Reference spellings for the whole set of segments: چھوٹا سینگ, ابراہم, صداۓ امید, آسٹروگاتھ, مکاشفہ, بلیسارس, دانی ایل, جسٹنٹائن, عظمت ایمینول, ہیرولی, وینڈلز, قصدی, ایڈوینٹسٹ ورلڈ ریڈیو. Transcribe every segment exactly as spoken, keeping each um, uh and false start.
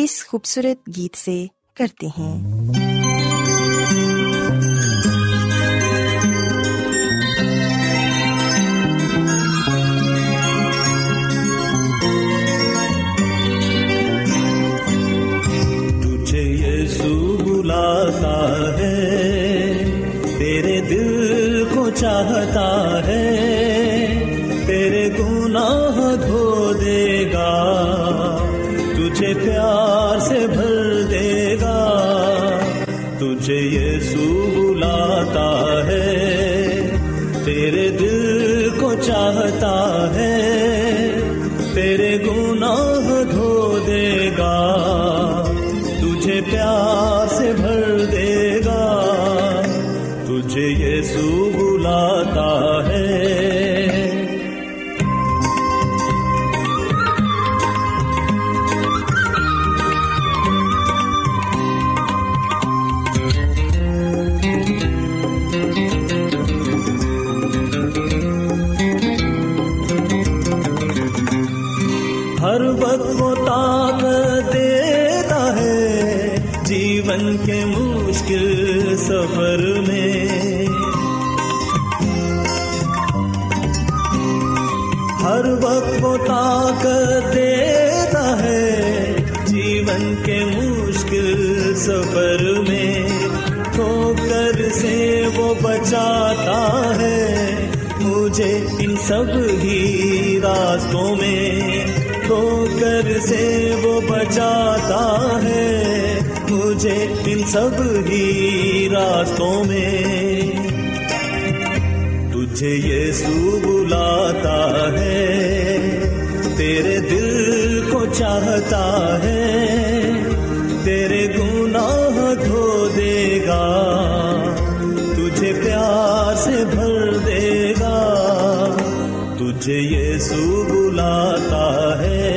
اس خوبصورت گیت سے کرتے ہیں۔ تجھے یسوع بلاتا ہے، تیرے دل کو چاہتا ہے، تیرے گناہ دھو دے گا، تجھے پیار سے بھر دے گا۔ تجھے یسوع بلاتا ہے، تیرے دل کو چاہتا ہے، تیرے گناہ دھو دے گا، تجھے پیار سے بھر دے گا۔ تجھے یسوع بلاتا ہے، جیون کے مشکل سفر میں ہر وقت وہ طاقت دیتا ہے، جیون کے مشکل سفر میں ٹھوکر سے وہ بچاتا ہے مجھے ان سب ہی راستوں میں، ٹھوکر سے وہ بچاتا ہے مجھے ان سب ہی راستوں میں۔ تجھے یسوع بلاتا ہے، تیرے دل کو چاہتا ہے، تیرے گناہ دھو دے گا، تجھے پیار سے بھر دے گا۔ تجھے یسوع بلاتا ہے،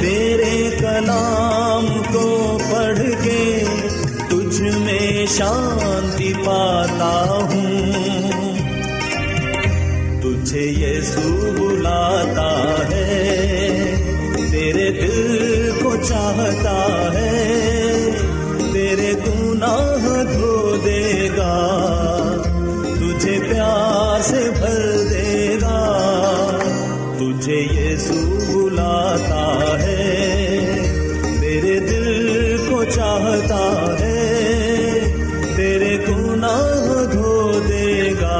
تیرے کلام کو پڑھ کے تجھ میں شانتی پاتا ہوں۔ تجھے یسوع بلاتا ہے، تیرے دل کو چاہتا ہے، تیرے گناہ دھو دے گا، تجھے پیار سے بھر دے گا۔ تجھے یسوع بلاتا ہے، تیرے دل کو چاہتا ہے، تیرے گناہ دھو دے گا،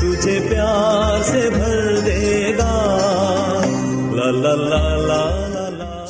تجھے پیار سے بھر دے گا. لا لا لا لا لا.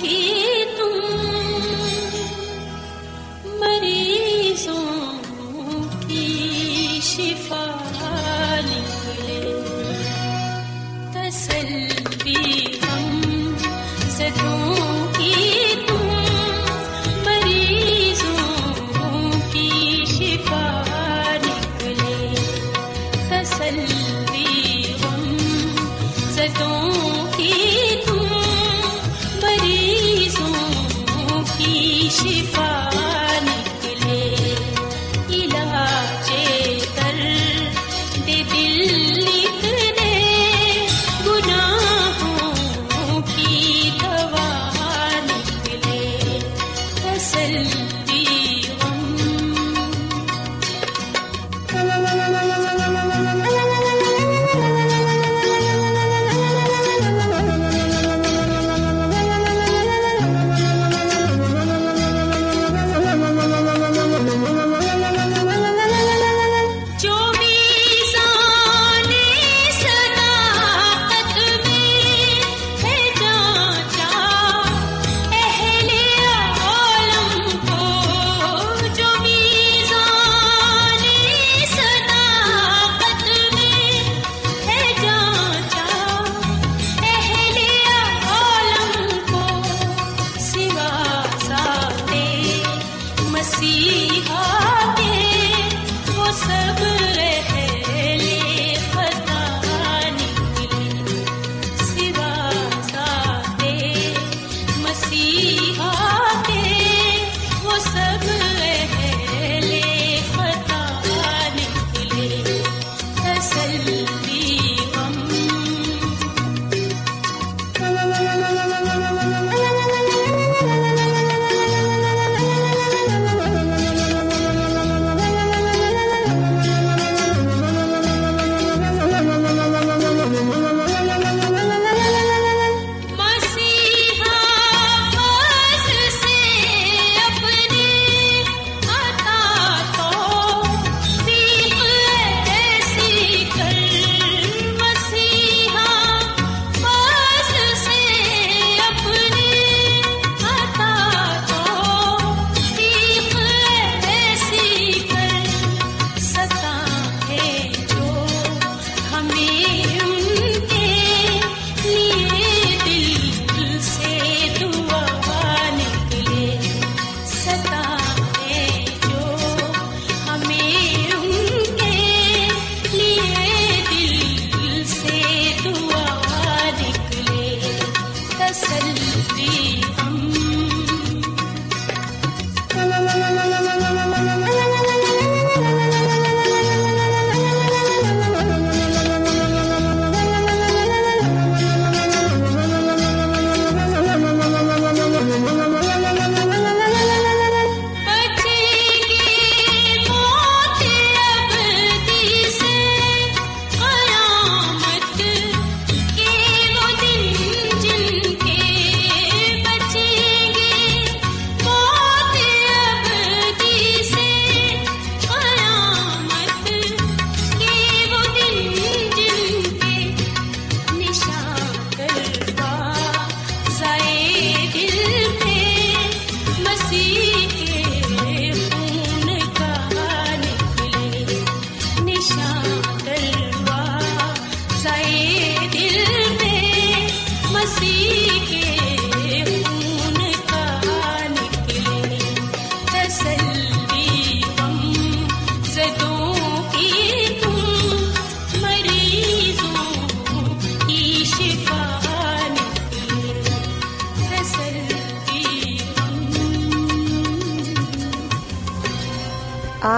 کی تم مریضوں کی شفا نکلے، تسلی غم زدوں کی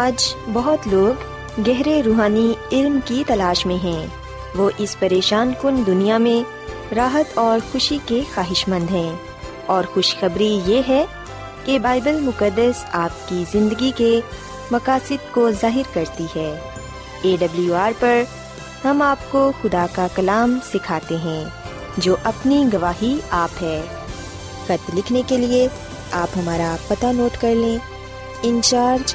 آج بہت لوگ گہرے روحانی علم کی تلاش میں ہیں، وہ اس پریشان کن دنیا میں راحت اور خوشی کے خواہش مند ہیں، اور خوشخبری یہ ہے کہ بائبل مقدس آپ کی زندگی کے مقاصد کو ظاہر کرتی ہے۔ اے ڈبلیو آر پر ہم آپ کو خدا کا کلام سکھاتے ہیں جو اپنی گواہی آپ ہے۔ خط لکھنے کے لیے آپ ہمارا پتہ نوٹ کر لیں۔ انچارج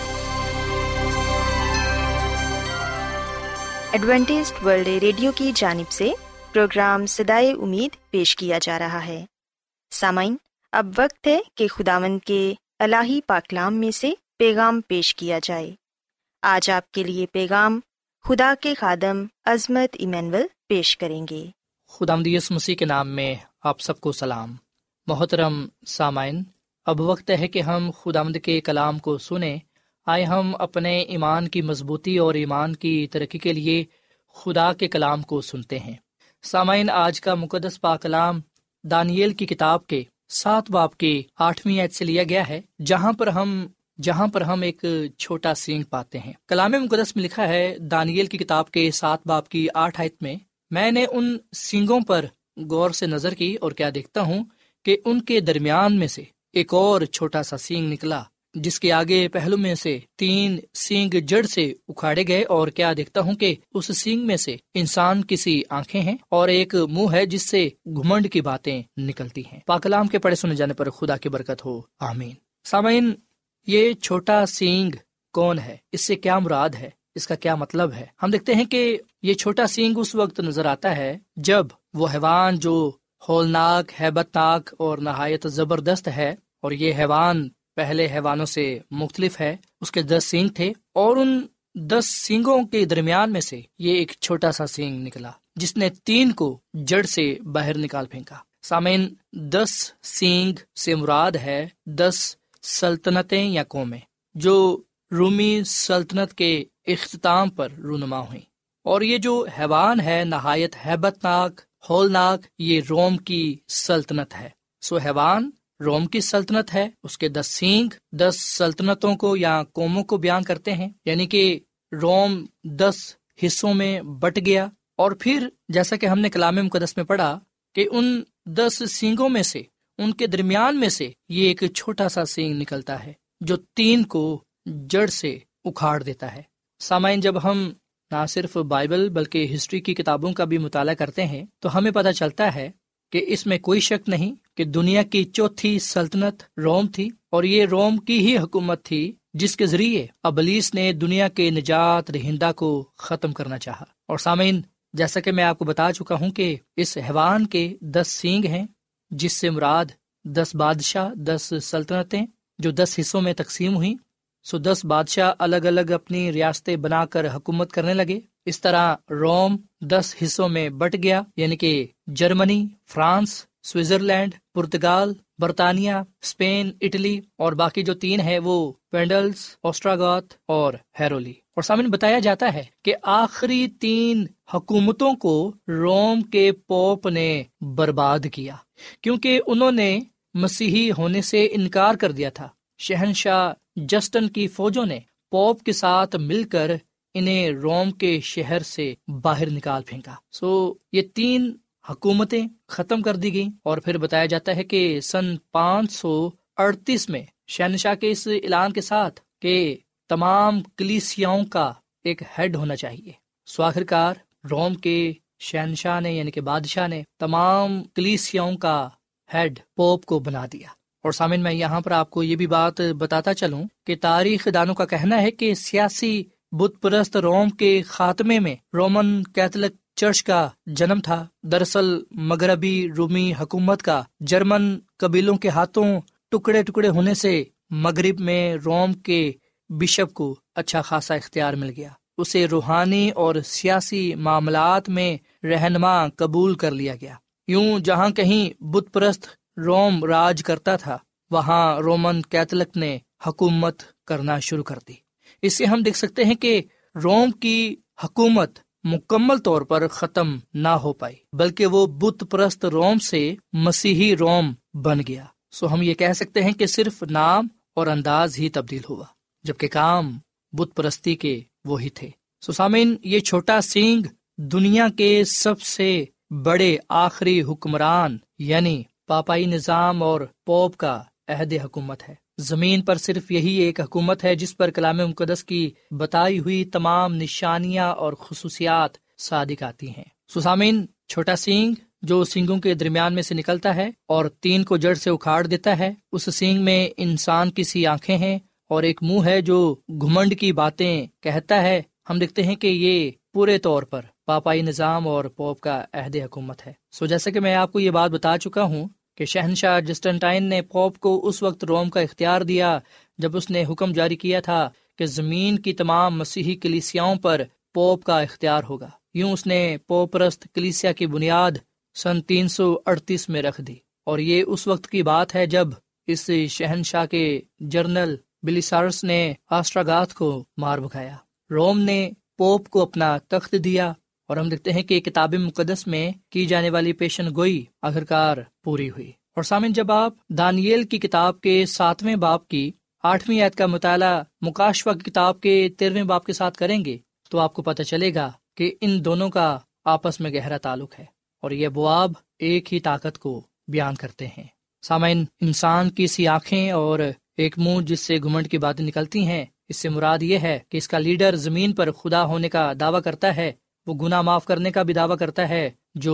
ایڈوینٹسٹ ورلڈ ریڈیو کی جانب سے پروگرام صدائے امید پیش کیا جا رہا ہے۔ سامعین، اب وقت ہے کہ خداوند کے الہی پاکلام میں سے پیغام پیش کیا جائے۔ آج آپ کے لیے پیغام خدا کے خادم عظمت ایمینول پیش کریں گے۔ خداوند یسوع مسیح کے نام میں آپ سب کو سلام۔ محترم سامعین، اب وقت ہے کہ ہم خداوند کے کلام کو سنیں۔ آئے ہم اپنے ایمان کی مضبوطی اور ایمان کی ترقی کے لیے خدا کے کلام کو سنتے ہیں۔ سامعین، آج کا مقدس پاک کلام دانی ایل کی کتاب کے سات باب کے آٹھویں آیت سے لیا گیا ہے، جہاں پر ہم جہاں پر ہم ایک چھوٹا سینگ پاتے ہیں۔ کلام مقدس میں لکھا ہے، دانی ایل کی کتاب کے سات باب کی آٹھ آیت میں، میں نے ان سینگوں پر غور سے نظر کی اور کیا دیکھتا ہوں کہ ان کے درمیان میں سے ایک اور چھوٹا سا سینگ نکلا، جس کے آگے پہلو میں سے تین سینگ جڑ سے اکھاڑے گئے، اور کیا دیکھتا ہوں کہ اس سینگ میں سے انسان کسی آنکھیں ہیں اور ایک منہ ہے جس سے گھمنڈ کی باتیں نکلتی ہیں۔ پاک کلام کے پڑھے سنے جانے پر خدا کی برکت ہو، آمین۔ سامعین، یہ چھوٹا سینگ کون ہے؟ اس سے کیا مراد ہے؟ اس کا کیا مطلب ہے؟ ہم دیکھتے ہیں کہ یہ چھوٹا سینگ اس وقت نظر آتا ہے جب وہ حیوان جو ہولناک، ہیبت ناک اور نہایت زبردست ہے، اور یہ حیوان پہلے حیوانوں سے مختلف ہے، اس کے دس سینگ تھے، اور ان دس سینگوں کے درمیان میں سے یہ ایک چھوٹا سا سینگ نکلا جس نے تین کو جڑ سے باہر نکال پھینکا۔ سامعین، دس سینگ سے مراد ہے دس سلطنتیں یا قومیں جو رومی سلطنت کے اختتام پر رونما ہوئیں، اور یہ جو حیوان ہے نہایت ہیبت ناک، ہولناک، یہ روم کی سلطنت ہے۔ سو حیوان روم کی سلطنت ہے، اس کے دس سینگ دس سلطنتوں کو یا قوموں کو بیان کرتے ہیں، یعنی کہ روم دس حصوں میں بٹ گیا۔ اور پھر جیسا کہ ہم نے کلام مقدس میں پڑھا کہ ان دس سینگوں میں سے، ان کے درمیان میں سے یہ ایک چھوٹا سا سینگ نکلتا ہے جو تین کو جڑ سے اکھاڑ دیتا ہے۔ سامعین، جب ہم نہ صرف بائبل بلکہ ہسٹری کی کتابوں کا بھی مطالعہ کرتے ہیں تو ہمیں پتہ چلتا ہے کہ اس میں کوئی شک نہیں کہ دنیا کی چوتھی سلطنت روم تھی، اور یہ روم کی ہی حکومت تھی جس کے ذریعے ابلیس نے دنیا کے نجات دہندہ کو ختم کرنا چاہا۔ اور سامعین، جیسا کہ میں آپ کو بتا چکا ہوں کہ اس حیوان کے دس سینگ ہیں، جس سے مراد دس بادشاہ، دس سلطنتیں جو دس حصوں میں تقسیم ہوئیں۔ سو دس بادشاہ الگ الگ اپنی ریاستیں بنا کر حکومت کرنے لگے۔ اس طرح روم دس حصوں میں بٹ گیا، یعنی کہ جرمنی، فرانس، سوئٹزرلینڈ، پرتگال، برطانیہ، اسپین، اٹلی، اور باقی جو تین ہیں وہ وینڈلز، آسٹروگاتھ اور ہیرولی۔ اور سامنے بتایا جاتا ہے کہ آخری تین حکومتوں کو روم کے پوپ نے برباد کیا کیونکہ انہوں نے مسیحی ہونے سے انکار کر دیا تھا۔ شہنشاہ جسٹن کی فوجوں نے پوپ کے ساتھ مل کر انہیں روم کے شہر سے باہر نکال پھینکا۔ سو so, یہ تین حکومتیں ختم کر دی گئیں، اور پھر بتایا جاتا ہے کہ سن پانچ سو اڑتیس میں شہنشاہ کے اس اعلان کے ساتھ کہ تمام کلیسیاؤں کا ایک ہیڈ ہونا چاہیے، سو آخر کار روم کے شہنشاہ نے یعنی کہ بادشاہ نے تمام کلیسیاؤں کا ہیڈ پوپ کو بنا دیا۔ اور سامعین، میں یہاں پر آپ کو یہ بھی بات بتاتا چلوں کہ تاریخ دانوں کا کہنا ہے کہ سیاسی بت پرست روم کے خاتمے میں رومن کیتھولک چرچ کا جنم تھا۔ دراصل مغربی رومی حکومت کا جرمن قبیلوں کے ہاتھوں ٹکڑے ٹکڑے ہونے سے مغرب میں روم کے بشپ کو اچھا خاصا اختیار مل گیا۔ اسے روحانی اور سیاسی معاملات میں رہنما قبول کر لیا گیا۔ یوں جہاں کہیں بت پرست روم راج کرتا تھا، وہاں رومن کیتھولک نے حکومت کرنا شروع کر دی۔ اس سے ہم دیکھ سکتے ہیں کہ روم کی حکومت مکمل طور پر ختم نہ ہو پائی، بلکہ وہ بت پرست روم سے مسیحی روم بن گیا۔ سو ہم یہ کہہ سکتے ہیں کہ صرف نام اور انداز ہی تبدیل ہوا، جبکہ کام بت پرستی کے وہی تھے۔ سو سامعین، یہ چھوٹا سینگ دنیا کے سب سے بڑے آخری حکمران یعنی پاپائی نظام اور پوپ کا عہد حکومت ہے۔ زمین پر صرف یہی ایک حکومت ہے جس پر کلام مقدس کی بتائی ہوئی تمام نشانیاں اور خصوصیات صادق آتی ہیں۔ سسامین، چھوٹا سینگ جو سینگوں کے درمیان میں سے نکلتا ہے اور تین کو جڑ سے اکھاڑ دیتا ہے، اس سینگ میں انسان کی سی آنکھیں ہیں اور ایک منہ ہے جو گھمنڈ کی باتیں کہتا ہے۔ ہم دیکھتے ہیں کہ یہ پورے طور پر پاپائی نظام اور پوپ کا عہد حکومت ہے۔ سو جیسا کہ میں آپ کو یہ بات بتا چکا ہوں کہ شہنشاہ جسٹنٹائن نے پوپ کو اس وقت روم کا اختیار دیا جب اس نے حکم جاری کیا تھا کہ زمین کی تمام مسیحی کلیسیاؤں پر پوپ کا اختیار ہوگا۔ یوں اس نے پوپ پرست کلیسیا کی بنیاد سن تین سو اڑتیس میں رکھ دی، اور یہ اس وقت کی بات ہے جب اس شہنشاہ کے جرنل بلیسارس نے آسٹروگاتھ کو مار بھگایا۔ روم نے پوپ کو اپنا تخت دیا، اور ہم دیکھتے ہیں کہ کتاب مقدس میں کی جانے والی پیشن گوئی آخرکار پوری ہوئی۔ اور سامن، جب آپ دانی ایل کی کتاب کے ساتویں باپ کی آٹھویں آیت کا مطالعہ مکاشفہ کی کتاب کے تیرہویں باپ کے ساتھ کریں گے تو آپ کو پتہ چلے گا کہ ان دونوں کا آپس میں گہرا تعلق ہے، اور یہ ابواب ایک ہی طاقت کو بیان کرتے ہیں۔ سامن، انسان کی سی آنکھیں اور ایک منہ جس سے گھمنڈ کی باتیں نکلتی ہیں، اس سے مراد یہ ہے کہ اس کا لیڈر زمین پر خدا ہونے کا دعویٰ کرتا ہے، وہ گناہ معاف کرنے کا بھی دعویٰ کرتا ہے جو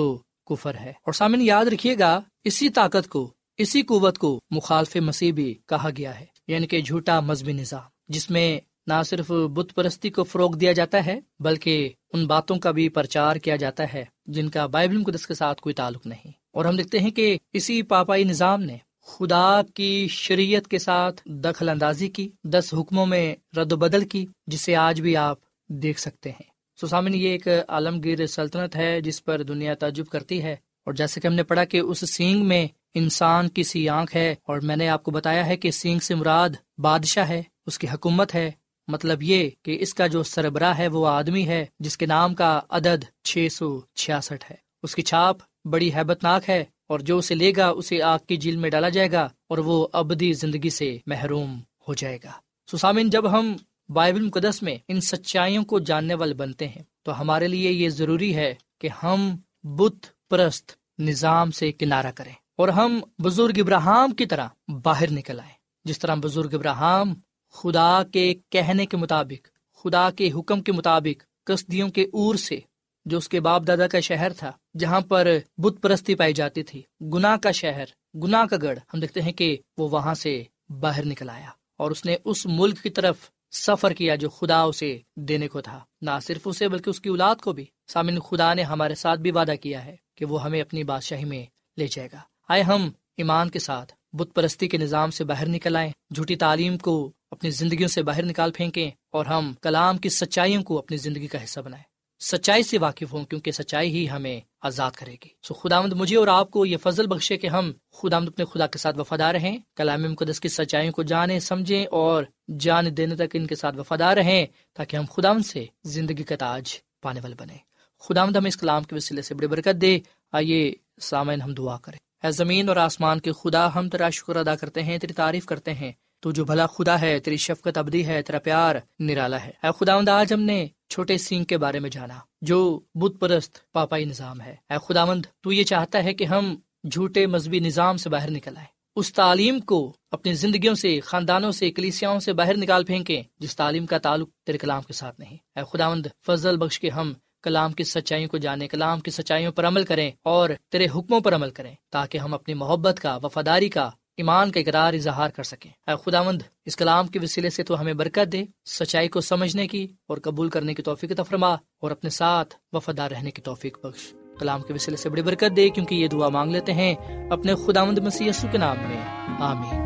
کفر ہے۔ اور سامعین، یاد رکھیے گا، اسی طاقت کو، اسی قوت کو مخالف مسیح بھی کہا گیا ہے، یعنی کہ جھوٹا مذہبی نظام، جس میں نہ صرف بت پرستی کو فروغ دیا جاتا ہے بلکہ ان باتوں کا بھی پرچار کیا جاتا ہے جن کا بائبل مقدس کے ساتھ کوئی تعلق نہیں۔ اور ہم دیکھتے ہیں کہ اسی پاپائی نظام نے خدا کی شریعت کے ساتھ دخل اندازی کی، دس حکموں میں رد و بدل کی، جسے آج بھی آپ دیکھ سکتے ہیں۔ سو سامعین، یہ ایک عالمگیر سلطنت ہے جس پر دنیا تعجب کرتی ہے، اور جیسے کہ ہم نے پڑھا کہ اس سینگ میں انسان کی سی آنکھ ہے، اور میں نے آپ کو بتایا ہے کہ سینگ سے مراد بادشاہ ہے، اس کی حکومت ہے۔ مطلب یہ کہ اس کا جو سربراہ ہے وہ آدمی ہے جس کے نام کا عدد چھ سو چھیاسٹھ ہے، اس کی چھاپ بڑی ہیبت ناک ہے، اور جو اسے لے گا اسے آگ کی جھیل میں ڈالا جائے گا اور وہ ابدی زندگی سے محروم ہو جائے گا۔ سو سامعین، جب ہم بائبل مقدس میں ان سچائیوں کو جاننے والے بنتے ہیں تو ہمارے لیے یہ ضروری ہے کہ ہم بت پرست نظام سے کنارہ کریں اور ہم بزرگ ابراہم کی طرح باہر نکل آئیں۔ جس طرح بزرگ ابراہم خدا کے کہنے کے مطابق، خدا کے حکم کے مطابق قصدیوں کے اور سے، جو اس کے باپ دادا کا شہر تھا جہاں پر بت پرستی پائی جاتی تھی، گناہ کا شہر، گناہ کا گڑھ، ہم دیکھتے ہیں کہ وہ وہاں سے باہر نکل آیا اور اس نے اس ملک کی طرف سفر کیا جو خدا اسے دینے کو تھا، نہ صرف اسے بلکہ اس کی اولاد کو بھی۔ سامعین، خدا نے ہمارے ساتھ بھی وعدہ کیا ہے کہ وہ ہمیں اپنی بادشاہی میں لے جائے گا۔ آئے ہم ایمان کے ساتھ بت پرستی کے نظام سے باہر نکل آئیں، جھوٹی تعلیم کو اپنی زندگیوں سے باہر نکال پھینکیں، اور ہم کلام کی سچائیوں کو اپنی زندگی کا حصہ بنائیں، سچائی سے واقف ہوں، کیونکہ سچائی ہی ہمیں آزاد کرے گی۔ سو خداوند مجھے اور آپ کو یہ فضل بخشے کہ ہم خداوند اپنے خدا کے ساتھ وفادار رہیں، کلام مقدس کی سچائیوں کو جانیں، سمجھیں اور جان دینے تک ان کے ساتھ وفادار رہیں، تاکہ ہم خداوند سے زندگی کا تاج پانے والے بنیں۔ خداوند ہمیں اس کلام کے وسیلے سے بڑی برکت دے۔ آئیے سامعین، ہم دعا کریں۔ اے زمین اور آسمان کے خدا، ہم تیرا شکر ادا کرتے ہیں، تیری تعریف کرتے ہیں، تو جو بھلا خدا ہے، تیری شفقت ابدی ہے، تیرا پیار نرالا ہے۔ اے خداوند، آج ہم نے چھوٹے سینگ کے بارے میں جانا جو بت پرست پاپائی نظام ہے۔ اے خداوند، تو یہ چاہتا ہے کہ ہم جھوٹے مذہبی نظام سے باہر نکل آئیں، اس تعلیم کو اپنی زندگیوں سے، خاندانوں سے، کلیسیاؤں سے باہر نکال پھینکیں جس تعلیم کا تعلق تیرے کلام کے ساتھ نہیں۔ اے خداوند، فضل بخش کے ہم کلام کی سچائیوں کو جانیں، کلام کی سچائیوں پر عمل کریں اور تیرے حکموں پر عمل کریں، تاکہ ہم اپنی محبت کا، وفاداری کا، ایمان کا اقرار، اظہار کر سکیں۔ اے خداوند، اس کلام کے وسیلے سے تو ہمیں برکت دے، سچائی کو سمجھنے کی اور قبول کرنے کی توفیق عطا فرما، اور اپنے ساتھ وفادار رہنے کی توفیق بخش۔ کلام کے وسیلے سے بڑی برکت دے، کیونکہ یہ دعا مانگ لیتے ہیں اپنے خداوند مسیح یسوع کے نام میں، آمین۔